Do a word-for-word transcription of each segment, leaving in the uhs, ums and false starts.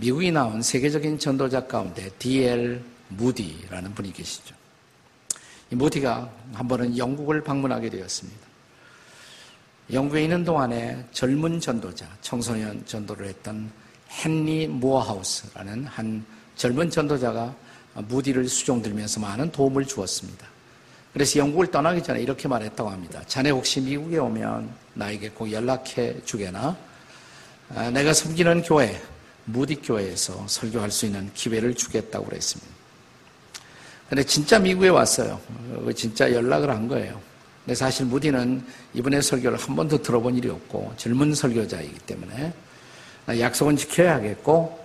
미국이 나온 세계적인 전도자 가운데 디엘 무디라는 분이 계시죠. 이 무디가 한 번은 영국을 방문하게 되었습니다. 영국에 있는 동안에 젊은 전도자, 청소년 전도를 했던 헨리 모어하우스라는 한 젊은 전도자가 무디를 수종들면서 많은 도움을 주었습니다. 그래서 영국을 떠나기 전에 이렇게 말했다고 합니다. 자네 혹시 미국에 오면 나에게 꼭 연락해 주게나 내가 섬기는 교회, 무디 교회에서 설교할 수 있는 기회를 주겠다고 그랬습니다. 근데 진짜 미국에 왔어요. 진짜 연락을 한 거예요. 근데 사실 무디는 이번에 설교를 한 번도 들어본 일이 없고 젊은 설교자이기 때문에 약속은 지켜야 하겠고,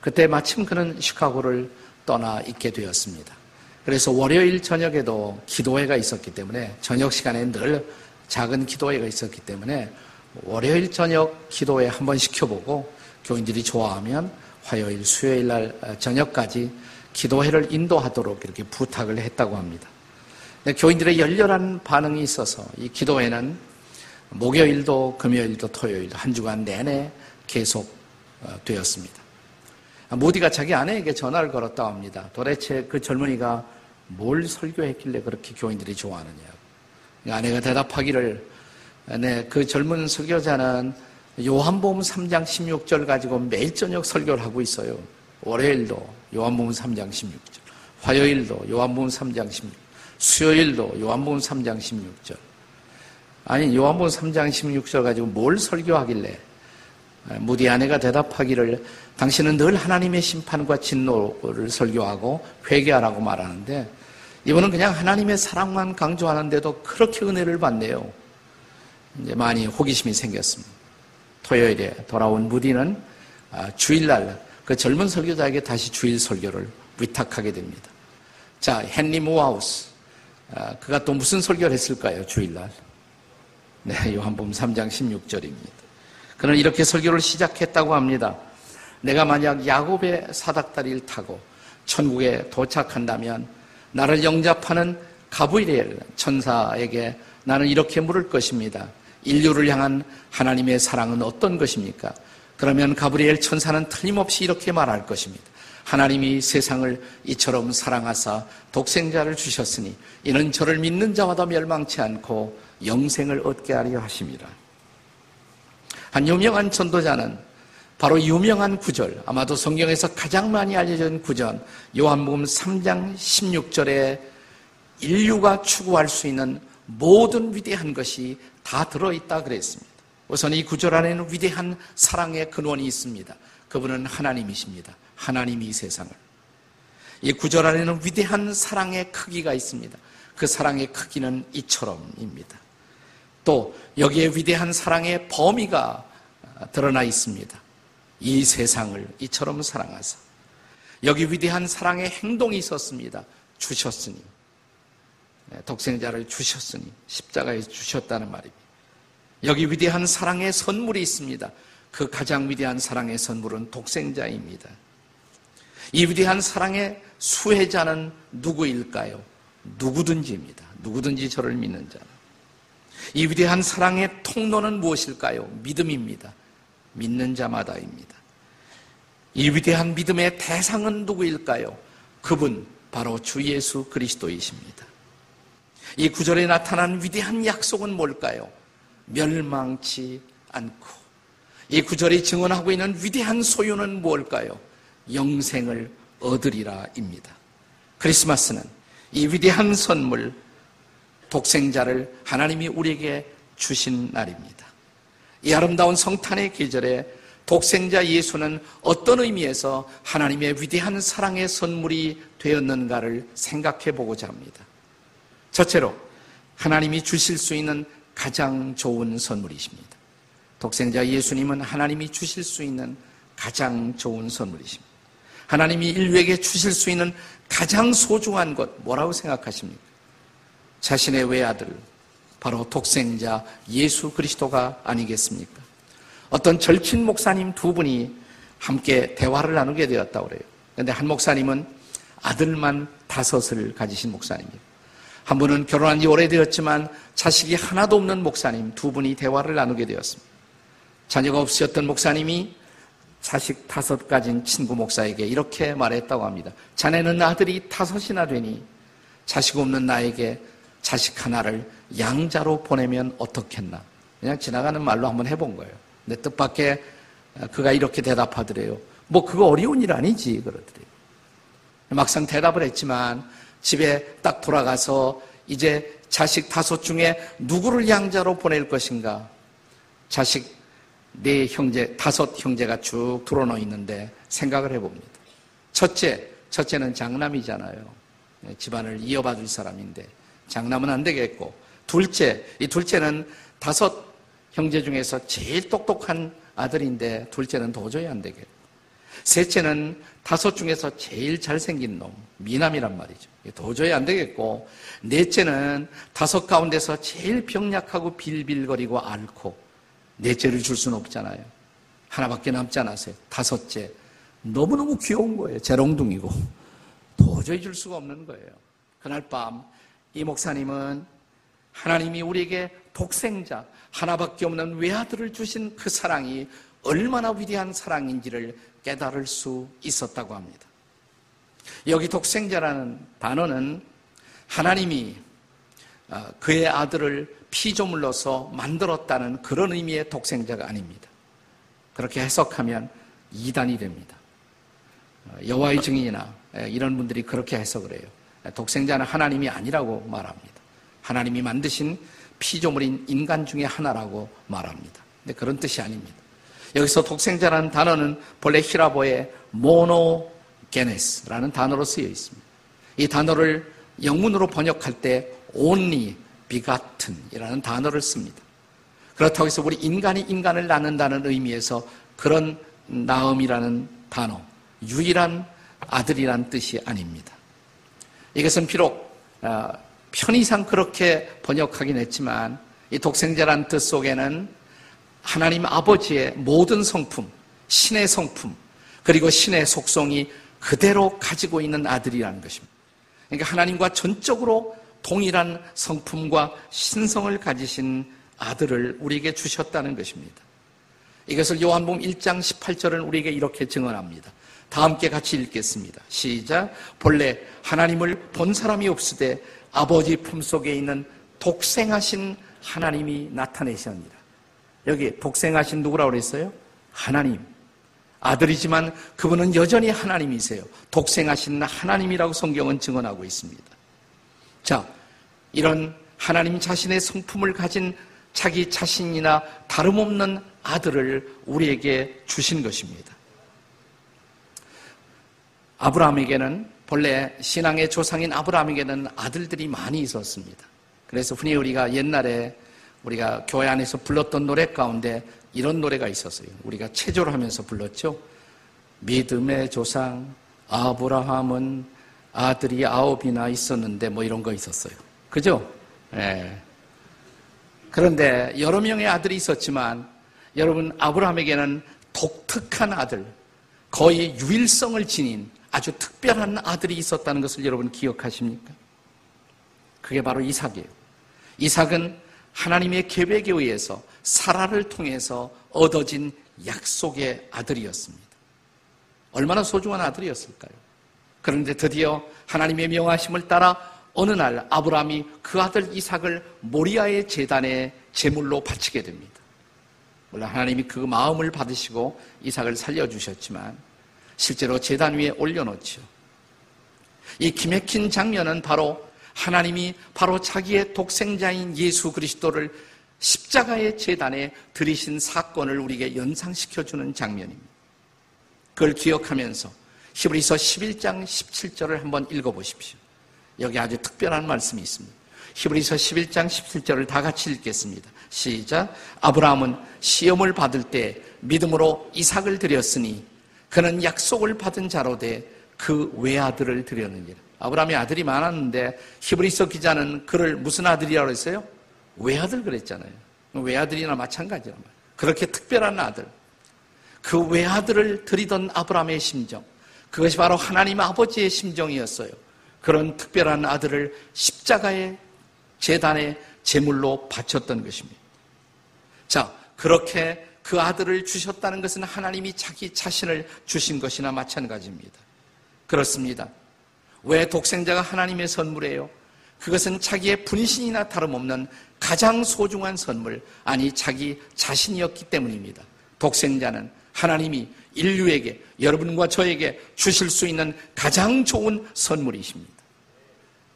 그때 마침 그는 시카고를 떠나 있게 되었습니다. 그래서 월요일 저녁에도 기도회가 있었기 때문에, 저녁 시간에 늘 작은 기도회가 있었기 때문에 월요일 저녁 기도회 한번 시켜보고 교인들이 좋아하면 화요일, 수요일 날 저녁까지 기도회를 인도하도록 이렇게 부탁을 했다고 합니다. 근데 교인들의 열렬한 반응이 있어서 이 기도회는 목요일도 금요일도 토요일도 한 주간 내내 계속 되었습니다. 무디가 자기 아내에게 전화를 걸었다고 합니다. 도대체 그 젊은이가 뭘 설교했길래 그렇게 교인들이 좋아하느냐고. 아내가 대답하기를, 네, 그 젊은 설교자는 요한복음 삼 장 십육 절 가지고 매일 저녁 설교를 하고 있어요. 월요일도 요한복음 삼 장 십육 절, 화요일도 요한복음 삼 장 십육 절, 수요일도 요한복음 삼 장 십육 절. 아니, 요한복음 삼 장 십육 절 가지고 뭘 설교하길래? 무디 아내가 대답하기를, 당신은 늘 하나님의 심판과 진노를 설교하고 회개하라고 말하는데 이분은 그냥 하나님의 사랑만 강조하는데도 그렇게 은혜를 받네요. 이제 많이 호기심이 생겼습니다. 토요일에 돌아온 무디는 주일날 그 젊은 설교자에게 다시 주일 설교를 위탁하게 됩니다. 자, 헨리 모어하우스, 그가 또 무슨 설교를 했을까요? 주일날. 네, 요한복음 삼 장 십육 절입니다. 그는 이렇게 설교를 시작했다고 합니다. 내가 만약 야곱의 사닥다리를 타고 천국에 도착한다면 나를 영접하는 가브리엘 천사에게 나는 이렇게 물을 것입니다. 인류를 향한 하나님의 사랑은 어떤 것입니까? 그러면 가브리엘 천사는 틀림없이 이렇게 말할 것입니다. 하나님이 세상을 이처럼 사랑하사 독생자를 주셨으니 이는 저를 믿는 자마다 멸망치 않고 영생을 얻게 하려 하심이라. 한 유명한 전도자는 바로 유명한 구절, 아마도 성경에서 가장 많이 알려진 구절, 요한복음 삼 장 십육 절에 인류가 추구할 수 있는 모든 위대한 것이 다 들어있다 그랬습니다. 우선 이 구절 안에는 위대한 사랑의 근원이 있습니다. 그분은 하나님이십니다. 하나님이 이 세상을. 이 구절 안에는 위대한 사랑의 크기가 있습니다. 그 사랑의 크기는 이처럼입니다. 또 여기에 위대한 사랑의 범위가 드러나 있습니다. 이 세상을 이처럼 사랑하사. 여기 위대한 사랑의 행동이 있었습니다. 주셨으니, 독생자를 주셨으니, 십자가에 주셨다는 말입니다. 여기 위대한 사랑의 선물이 있습니다. 그 가장 위대한 사랑의 선물은 독생자입니다. 이 위대한 사랑의 수혜자는 누구일까요? 누구든지입니다. 누구든지 저를 믿는 자는. 이 위대한 사랑의 통로는 무엇일까요? 믿음입니다. 믿는 자마다입니다. 이 위대한 믿음의 대상은 누구일까요? 그분, 바로 주 예수 그리스도이십니다. 이 구절에 나타난 위대한 약속은 뭘까요? 멸망치 않고. 이 구절이 증언하고 있는 위대한 소유는 무엇일까요? 영생을 얻으리라입니다. 크리스마스는 이 위대한 선물, 독생자를 하나님이 우리에게 주신 날입니다. 이 아름다운 성탄의 계절에 독생자 예수는 어떤 의미에서 하나님의 위대한 사랑의 선물이 되었는가를 생각해 보고자 합니다. 첫째로, 하나님이 주실 수 있는 가장 좋은 선물이십니다. 독생자 예수님은 하나님이 주실 수 있는 가장 좋은 선물이십니다. 하나님이 인류에게 주실 수 있는 가장 소중한 것, 뭐라고 생각하십니까? 자신의 외아들, 바로 독생자 예수 그리스도가 아니겠습니까? 어떤 절친 목사님 두 분이 함께 대화를 나누게 되었다고 그래요. 그런데 한 목사님은 아들만 다섯을 가지신 목사님입니다. 한 분은 결혼한 지 오래되었지만 자식이 하나도 없는 목사님 두 분이 대화를 나누게 되었습니다. 자녀가 없으셨던 목사님이 자식 다섯 가진 친구 목사에게 이렇게 말했다고 합니다. 자네는 아들이 다섯이나 되니 자식 없는 나에게 자식 하나를 양자로 보내면 어떻겠나. 그냥 지나가는 말로 한번 해본 거예요. 근데 뜻밖의 그가 이렇게 대답하더래요. 뭐 그거 어려운 일 아니지 그러더래요. 막상 대답을 했지만 집에 딱 돌아가서 이제 자식 다섯 중에 누구를 양자로 보낼 것인가. 자식 네 형제, 다섯 형제가 쭉 들어놓여 있는데 생각을 해봅니다. 첫째, 첫째는 장남이잖아요. 집안을 이어봐 줄 사람인데 장남은 안 되겠고, 둘째, 이 둘째는 다섯 형제 중에서 제일 똑똑한 아들인데 둘째는 도저히 안 되겠고, 셋째는 다섯 중에서 제일 잘생긴 놈, 미남이란 말이죠. 도저히 안 되겠고, 넷째는 다섯 가운데서 제일 병약하고 빌빌거리고 앓고, 넷째를 줄 수는 없잖아요. 하나밖에 남지 않았어요. 다섯째, 너무너무 귀여운 거예요. 재롱둥이고 도저히 줄 수가 없는 거예요. 그날 밤 이 목사님은 하나님이 우리에게 독생자, 하나밖에 없는 외아들을 주신 그 사랑이 얼마나 위대한 사랑인지를 깨달을 수 있었다고 합니다. 여기 독생자라는 단어는 하나님이 그의 아들을 피조물로서 만들었다는 그런 의미의 독생자가 아닙니다. 그렇게 해석하면 이단이 됩니다. 여호와의 증인이나 이런 분들이 그렇게 해석을 해요. 독생자는 하나님이 아니라고 말합니다. 하나님이 만드신 피조물인 인간 중에 하나라고 말합니다. 근데 그런 뜻이 아닙니다. 여기서 독생자라는 단어는 본래 히라보의 모노게네스라는 단어로 쓰여 있습니다. 이 단어를 영문으로 번역할 때 only begatten이라는 단어를 씁니다. 그렇다고 해서 우리 인간이 인간을 낳는다는 의미에서 그런 낳음이라는 단어, 유일한 아들이란 뜻이 아닙니다. 이것은 비록 편의상 그렇게 번역하긴 했지만 이 독생자란 뜻 속에는 하나님 아버지의 모든 성품, 신의 성품, 그리고 신의 속성이 그대로 가지고 있는 아들이라는 것입니다. 그러니까 하나님과 전적으로 동일한 성품과 신성을 가지신 아들을 우리에게 주셨다는 것입니다. 이것을 요한복음 일 장 십팔 절은 우리에게 이렇게 증언합니다. 다 함께 같이 읽겠습니다. 시작. 본래 하나님을 본 사람이 없으되 아버지 품속에 있는 독생하신 하나님이 나타내셨느니라. 여기 독생하신 누구라고 그랬어요? 하나님. 아들이지만 그분은 여전히 하나님이세요. 독생하신 하나님이라고 성경은 증언하고 있습니다. 자, 이런 하나님 자신의 성품을 가진 자기 자신이나 다름없는 아들을 우리에게 주신 것입니다. 아브라함에게는 본래 신앙의 조상인 아브라함에게는 아들들이 많이 있었습니다. 그래서 흔히 우리가 옛날에 우리가 교회 안에서 불렀던 노래 가운데 이런 노래가 있었어요. 우리가 체조를 하면서 불렀죠. 믿음의 조상 아브라함은 아들이 아홉이나 있었는데 뭐 이런 거 있었어요. 그죠? 예. 그런데 여러 명의 아들이 있었지만 여러분 아브라함에게는 독특한 아들, 거의 유일성을 지닌 아주 특별한 아들이 있었다는 것을 여러분 기억하십니까? 그게 바로 이삭이에요. 이삭은 하나님의 계획에 의해서 사라를 통해서 얻어진 약속의 아들이었습니다. 얼마나 소중한 아들이었을까요? 그런데 드디어 하나님의 명하심을 따라 어느 날 아브라함이 그 아들 이삭을 모리아의 제단에 제물로 바치게 됩니다. 물론 하나님이 그 마음을 받으시고 이삭을 살려주셨지만 실제로 제단 위에 올려놓죠. 이 기막힌 장면은 바로 하나님이 바로 자기의 독생자인 예수 그리스도를 십자가의 제단에 들이신 사건을 우리에게 연상시켜주는 장면입니다. 그걸 기억하면서 히브리서 십일 장 십칠 절을 한번 읽어보십시오. 여기 아주 특별한 말씀이 있습니다. 히브리서 십일 장 십칠 절을 다 같이 읽겠습니다. 시작. 아브라함은 시험을 받을 때 믿음으로 이삭을 드렸으니 그는 약속을 받은 자로되 그 외아들을 드렸느니라. 아브라함의 아들이 많았는데 히브리서 기자는 그를 무슨 아들이라고 했어요? 외아들 그랬잖아요. 외아들이나 마찬가지란 말이에요. 그렇게 특별한 아들, 그 외아들을 드리던 아브라함의 심정, 그것이 바로 하나님 아버지의 심정이었어요. 그런 특별한 아들을 십자가의 제단에 제물로 바쳤던 것입니다. 자, 그렇게 그 아들을 주셨다는 것은 하나님이 자기 자신을 주신 것이나 마찬가지입니다. 그렇습니다. 왜 독생자가 하나님의 선물이에요? 그것은 자기의 분신이나 다름없는 가장 소중한 선물, 아니 자기 자신이었기 때문입니다. 독생자는 하나님이 인류에게, 여러분과 저에게 주실 수 있는 가장 좋은 선물이십니다.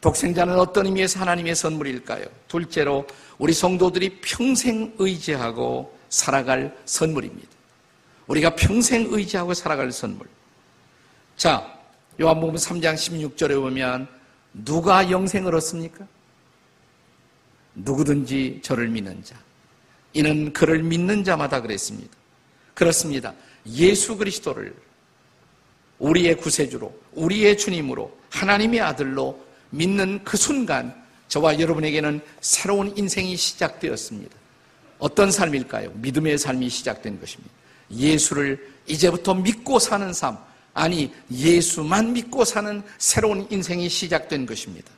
독생자는 어떤 의미에서 하나님의 선물일까요? 둘째로, 우리 성도들이 평생 의지하고 살아갈 선물입니다. 우리가 평생 의지하고 살아갈 선물. 자, 요한복음 삼 장 십육 절에 보면 누가 영생을 얻습니까? 누구든지 저를 믿는 자, 이는 그를 믿는 자마다 그랬습니다. 그렇습니다. 예수 그리스도를 우리의 구세주로, 우리의 주님으로, 하나님의 아들로 믿는 그 순간 저와 여러분에게는 새로운 인생이 시작되었습니다. 어떤 삶일까요? 믿음의 삶이 시작된 것입니다. 예수를 이제부터 믿고 사는 삶, 아니 예수만 믿고 사는 새로운 인생이 시작된 것입니다.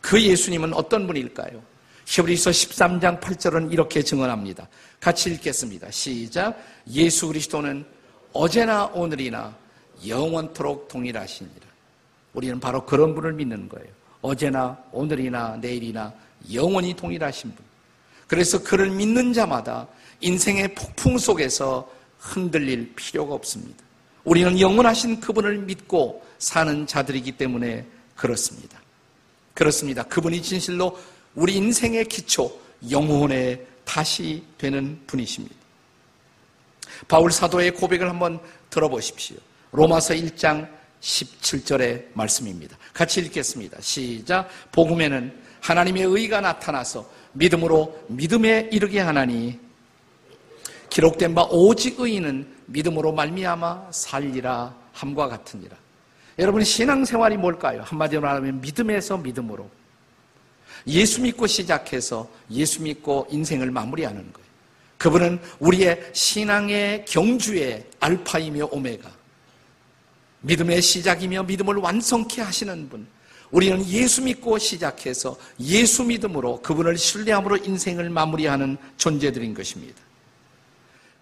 그 예수님은 어떤 분일까요? 히브리서 십삼 장 팔 절은 이렇게 증언합니다. 같이 읽겠습니다. 시작! 예수 그리스도는 어제나 오늘이나 영원토록 동일하시니라. 우리는 바로 그런 분을 믿는 거예요. 어제나 오늘이나 내일이나 영원히 동일하신 분. 그래서 그를 믿는 자마다 인생의 폭풍 속에서 흔들릴 필요가 없습니다. 우리는 영원하신 그분을 믿고 사는 자들이기 때문에 그렇습니다. 그렇습니다. 그분이 진실로 우리 인생의 기초, 영혼의 다시 되는 분이십니다. 바울 사도의 고백을 한번 들어보십시오. 로마서 일 장 십칠 절의 말씀입니다. 같이 읽겠습니다. 시작! 복음에는 하나님의 의가 나타나서 믿음으로 믿음에 이르게 하나니 기록된 바 오직 의인은 믿음으로 말미암아 살리라 함과 같으니라. 여러분, 신앙생활이 뭘까요? 한마디로 말하면 믿음에서 믿음으로, 예수 믿고 시작해서 예수 믿고 인생을 마무리하는 거예요. 그분은 우리의 신앙의 경주의 알파이며 오메가, 믿음의 시작이며 믿음을 완성케 하시는 분. 우리는 예수 믿고 시작해서 예수 믿음으로, 그분을 신뢰함으로 인생을 마무리하는 존재들인 것입니다.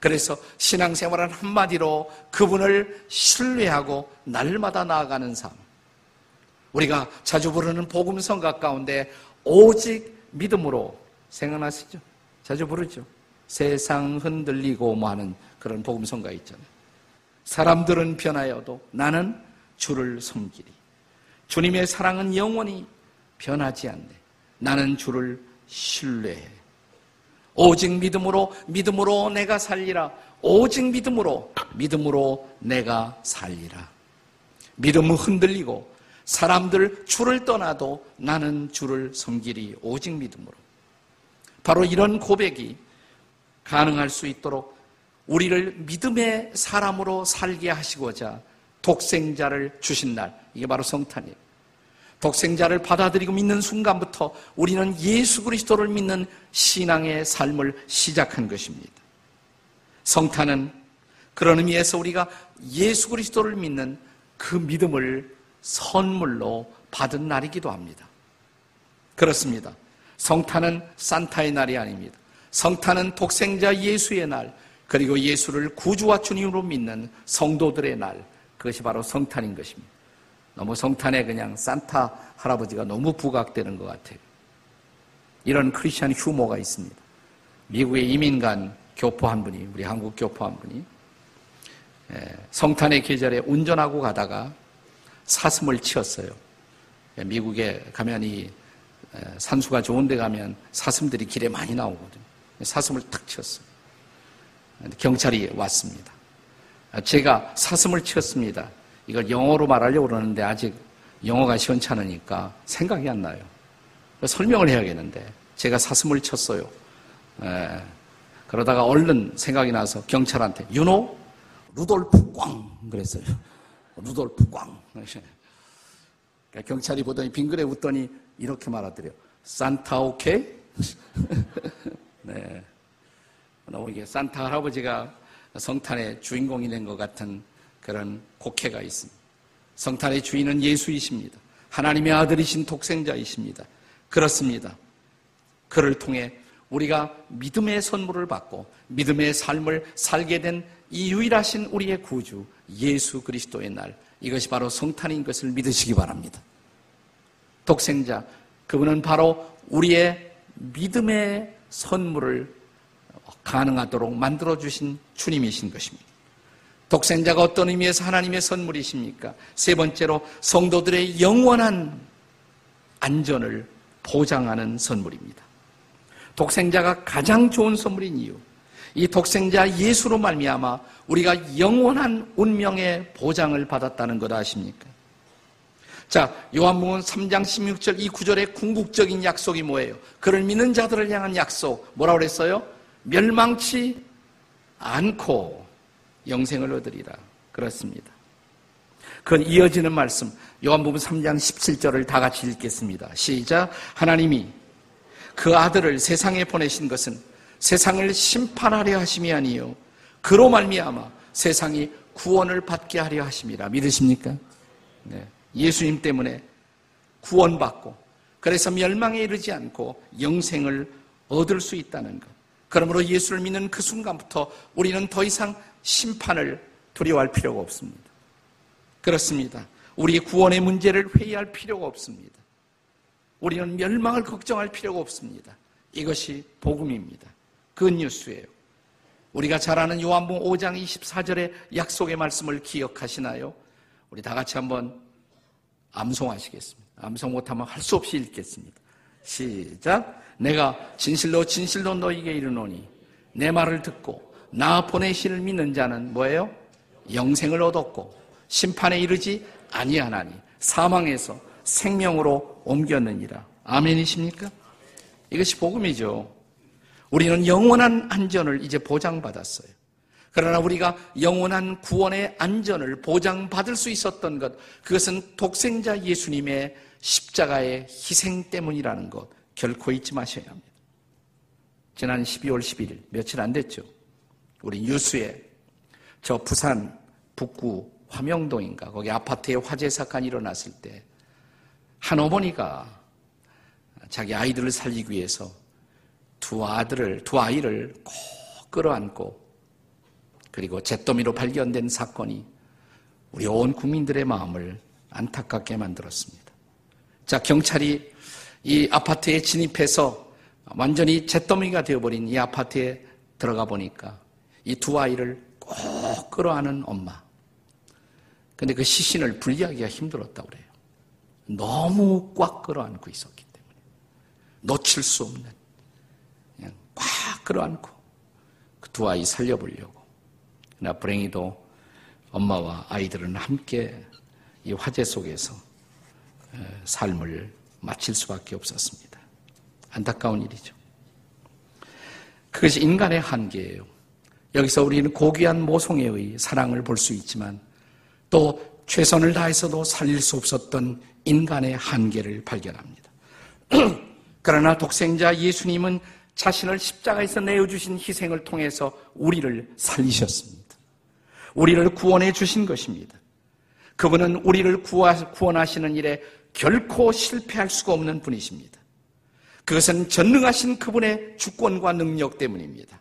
그래서 신앙생활은 한마디로 그분을 신뢰하고 날마다 나아가는 삶. 우리가 자주 부르는 복음성가 가운데 오직 믿음으로, 생각나시죠? 자주 부르죠. 세상 흔들리고 뭐 하는 그런 복음성가 있잖아요. 사람들은 변하여도 나는 주를 섬기리. 주님의 사랑은 영원히 변하지 않네. 나는 주를 신뢰해. 오직 믿음으로, 믿음으로 내가 살리라. 오직 믿음으로, 믿음으로 내가 살리라. 믿음은 흔들리고 사람들 주를 떠나도 나는 주를 섬기리. 오직 믿음으로. 바로 이런 고백이 가능할 수 있도록 우리를 믿음의 사람으로 살게 하시고자 독생자를 주신 날, 이게 바로 성탄이에요. 독생자를 받아들이고 믿는 순간부터 우리는 예수 그리스도를 믿는 신앙의 삶을 시작한 것입니다. 성탄은 그런 의미에서 우리가 예수 그리스도를 믿는 그 믿음을 선물로 받은 날이기도 합니다. 그렇습니다. 성탄은 산타의 날이 아닙니다. 성탄은 독생자 예수의 날, 그리고 예수를 구주와 주님으로 믿는 성도들의 날, 그것이 바로 성탄인 것입니다. 너무 성탄에 그냥 산타 할아버지가 너무 부각되는 것 같아요. 이런 크리스천 휴머가 있습니다. 미국의 이민간 교포 한 분이, 우리 한국 교포 한 분이 성탄의 계절에 운전하고 가다가 사슴을 치었어요. 미국에 가면 이 산수가 좋은 데 가면 사슴들이 길에 많이 나오거든요. 사슴을 탁 치었어요. 경찰이 왔습니다. 제가 사슴을 치었습니다. 이걸 영어로 말하려고 그러는데 아직 영어가 시원찮으니까 생각이 안 나요. 설명을 해야겠는데, 제가 사슴을 쳤어요. 에, 그러다가 얼른 생각이 나서 경찰한테 you know? 루돌프 꽝! 그랬어요. 루돌프 꽝! 경찰이 보더니 빙그레 웃더니 이렇게 말하더래요. 산타 오케이? 네. 너무 이게 산타 할아버지가 성탄의 주인공이 된 것 같은 그런 곡해가 있습니다. 성탄의 주인은 예수이십니다. 하나님의 아들이신 독생자이십니다. 그렇습니다. 그를 통해 우리가 믿음의 선물을 받고 믿음의 삶을 살게 된 이 유일하신 우리의 구주 예수 그리스도의 날, 이것이 바로 성탄인 것을 믿으시기 바랍니다. 독생자, 그분은 바로 우리의 믿음의 선물을 가능하도록 만들어주신 주님이신 것입니다. 독생자가 어떤 의미에서 하나님의 선물이십니까? 세 번째로 성도들의 영원한 안전을 보장하는 선물입니다. 독생자가 가장 좋은 선물인 이유, 이 독생자 예수로 말미암아 우리가 영원한 운명의 보장을 받았다는 것 아십니까? 자, 요한복음 삼 장 십육 절 이 구절의 궁극적인 약속이 뭐예요? 그를 믿는 자들을 향한 약속, 뭐라고 그랬어요? 멸망치 않고 영생을 얻으리라. 그렇습니다. 그 이어지는 말씀, 요한복음 삼 장 십칠 절을 다 같이 읽겠습니다. 시작. 하나님이 그 아들을 세상에 보내신 것은 세상을 심판하려 하심이 아니요 그로 말미암아 세상이 구원을 받게 하려 하심이라. 믿으십니까? 네. 예수님 때문에 구원받고, 그래서 멸망에 이르지 않고 영생을 얻을 수 있다는 것. 그러므로 예수를 믿는 그 순간부터 우리는 더 이상 심판을 두려워할 필요가 없습니다. 그렇습니다. 우리의 구원의 문제를 회의할 필요가 없습니다. 우리는 멸망을 걱정할 필요가 없습니다. 이것이 복음입니다. 굿뉴스예요. 우리가 잘 아는 요한복음 오 장 이십사 절의 약속의 말씀을 기억하시나요? 우리 다 같이 한번 암송하시겠습니다. 암송 못하면 할 수 없이 읽겠습니다. 시작. 내가 진실로 진실로 너희에게 이르노니 내 말을 듣고 나 보내신을 믿는 자는 뭐예요? 영생을 얻었고 심판에 이르지 아니하나니 사망에서 생명으로 옮겼느니라. 아멘이십니까? 이것이 복음이죠. 우리는 영원한 안전을 이제 보장받았어요. 그러나 우리가 영원한 구원의 안전을 보장받을 수 있었던 것, 그것은 독생자 예수님의 십자가의 희생 때문이라는 것 결코 잊지 마셔야 합니다. 지난 십이월 십일일, 며칠 안 됐죠. 우리 뉴스에 저 부산 북구 화명동인가 거기 아파트에 화재 사건이 일어났을 때 한 어머니가 자기 아이들을 살리기 위해서 두 아들을, 두 아이를 꼭 끌어안고, 그리고 잿더미로 발견된 사건이 우리 온 국민들의 마음을 안타깝게 만들었습니다. 자, 경찰이 이 아파트에 진입해서 완전히 잿더미가 되어버린 이 아파트에 들어가 보니까 이 두 아이를 꼭 끌어안은 엄마. 근데 그 시신을 분리하기가 힘들었다고 그래요. 너무 꽉 끌어안고 있었기 때문에. 놓칠 수 없는, 그냥 꽉 끌어안고 그 두 아이 살려보려고. 그러나 불행히도 엄마와 아이들은 함께 이 화재 속에서 삶을 마칠 수밖에 없었습니다. 안타까운 일이죠. 그것이 인간의 한계예요. 여기서 우리는 고귀한 모성에 의해 사랑을 볼 수 있지만 또 최선을 다해서도 살릴 수 없었던 인간의 한계를 발견합니다. 그러나 독생자 예수님은 자신을 십자가에서 내어주신 희생을 통해서 우리를 살리셨습니다. 우리를 구원해 주신 것입니다. 그분은 우리를 구원하시는 일에 결코 실패할 수가 없는 분이십니다. 그것은 전능하신 그분의 주권과 능력 때문입니다.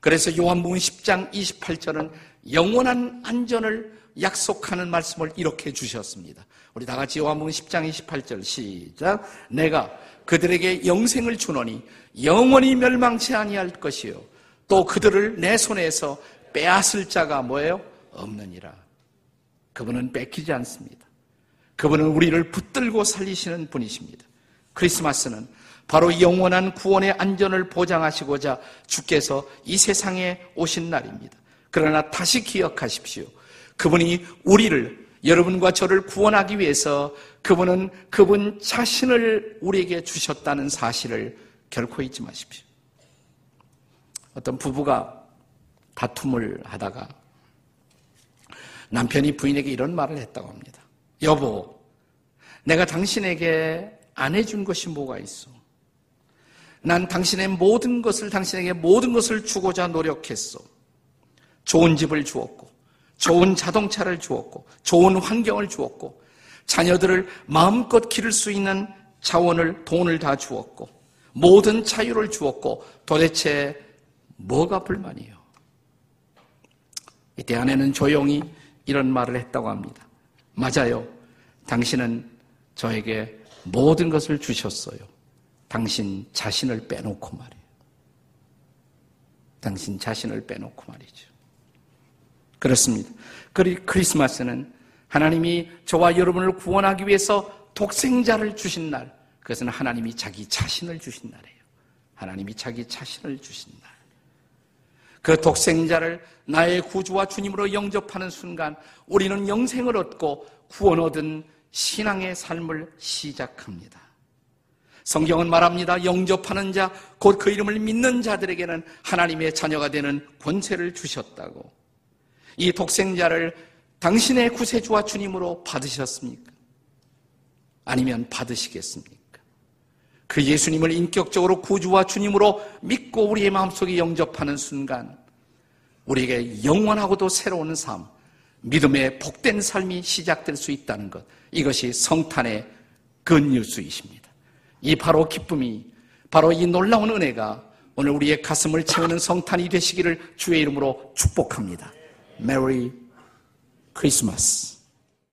그래서 요한복음 십 장 이십팔 절은 영원한 안전을 약속하는 말씀을 이렇게 주셨습니다. 우리 다 같이 요한복음 십 장 이십팔 절 시작. 내가 그들에게 영생을 주노니 영원히 멸망치 아니할 것이요 또 그들을 내 손에서 빼앗을 자가 뭐예요? 없느니라. 그분은 뺏기지 않습니다. 그분은 우리를 붙들고 살리시는 분이십니다. 크리스마스는 바로 영원한 구원의 안전을 보장하시고자 주께서 이 세상에 오신 날입니다. 그러나 다시 기억하십시오. 그분이 우리를, 여러분과 저를 구원하기 위해서 그분은 그분 자신을 우리에게 주셨다는 사실을 결코 잊지 마십시오. 어떤 부부가 다툼을 하다가 남편이 부인에게 이런 말을 했다고 합니다. 여보, 내가 당신에게 안 해준 것이 뭐가 있어? 난 당신의 모든 것을, 당신에게 모든 것을 주고자 노력했어. 좋은 집을 주었고, 좋은 자동차를 주었고, 좋은 환경을 주었고, 자녀들을 마음껏 기를 수 있는 자원을, 돈을 다 주었고, 모든 자유를 주었고 도대체 뭐가 불만이에요? 이때 아내는 조용히 이런 말을 했다고 합니다. 맞아요. 당신은 저에게 모든 것을 주셨어요. 당신 자신을 빼놓고 말이에요. 당신 자신을 빼놓고 말이죠. 그렇습니다. 크리스마스는 하나님이 저와 여러분을 구원하기 위해서 독생자를 주신 날, 그것은 하나님이 자기 자신을 주신 날이에요. 하나님이 자기 자신을 주신 날. 그 독생자를 나의 구주와 주님으로 영접하는 순간 우리는 영생을 얻고 구원 얻은 신앙의 삶을 시작합니다. 성경은 말합니다. 영접하는 자, 곧 그 이름을 믿는 자들에게는 하나님의 자녀가 되는 권세를 주셨다고. 이 독생자를 당신의 구세주와 주님으로 받으셨습니까? 아니면 받으시겠습니까? 그 예수님을 인격적으로 구주와 주님으로 믿고 우리의 마음속에 영접하는 순간 우리에게 영원하고도 새로운 삶, 믿음의 복된 삶이 시작될 수 있다는 것, 이것이 성탄의 굿뉴스이십니다. 이 바로 기쁨이, 바로 이 놀라운 은혜가 오늘 우리의 가슴을 채우는 성탄이 되시기를 주의 이름으로 축복합니다. 메리 크리스마스.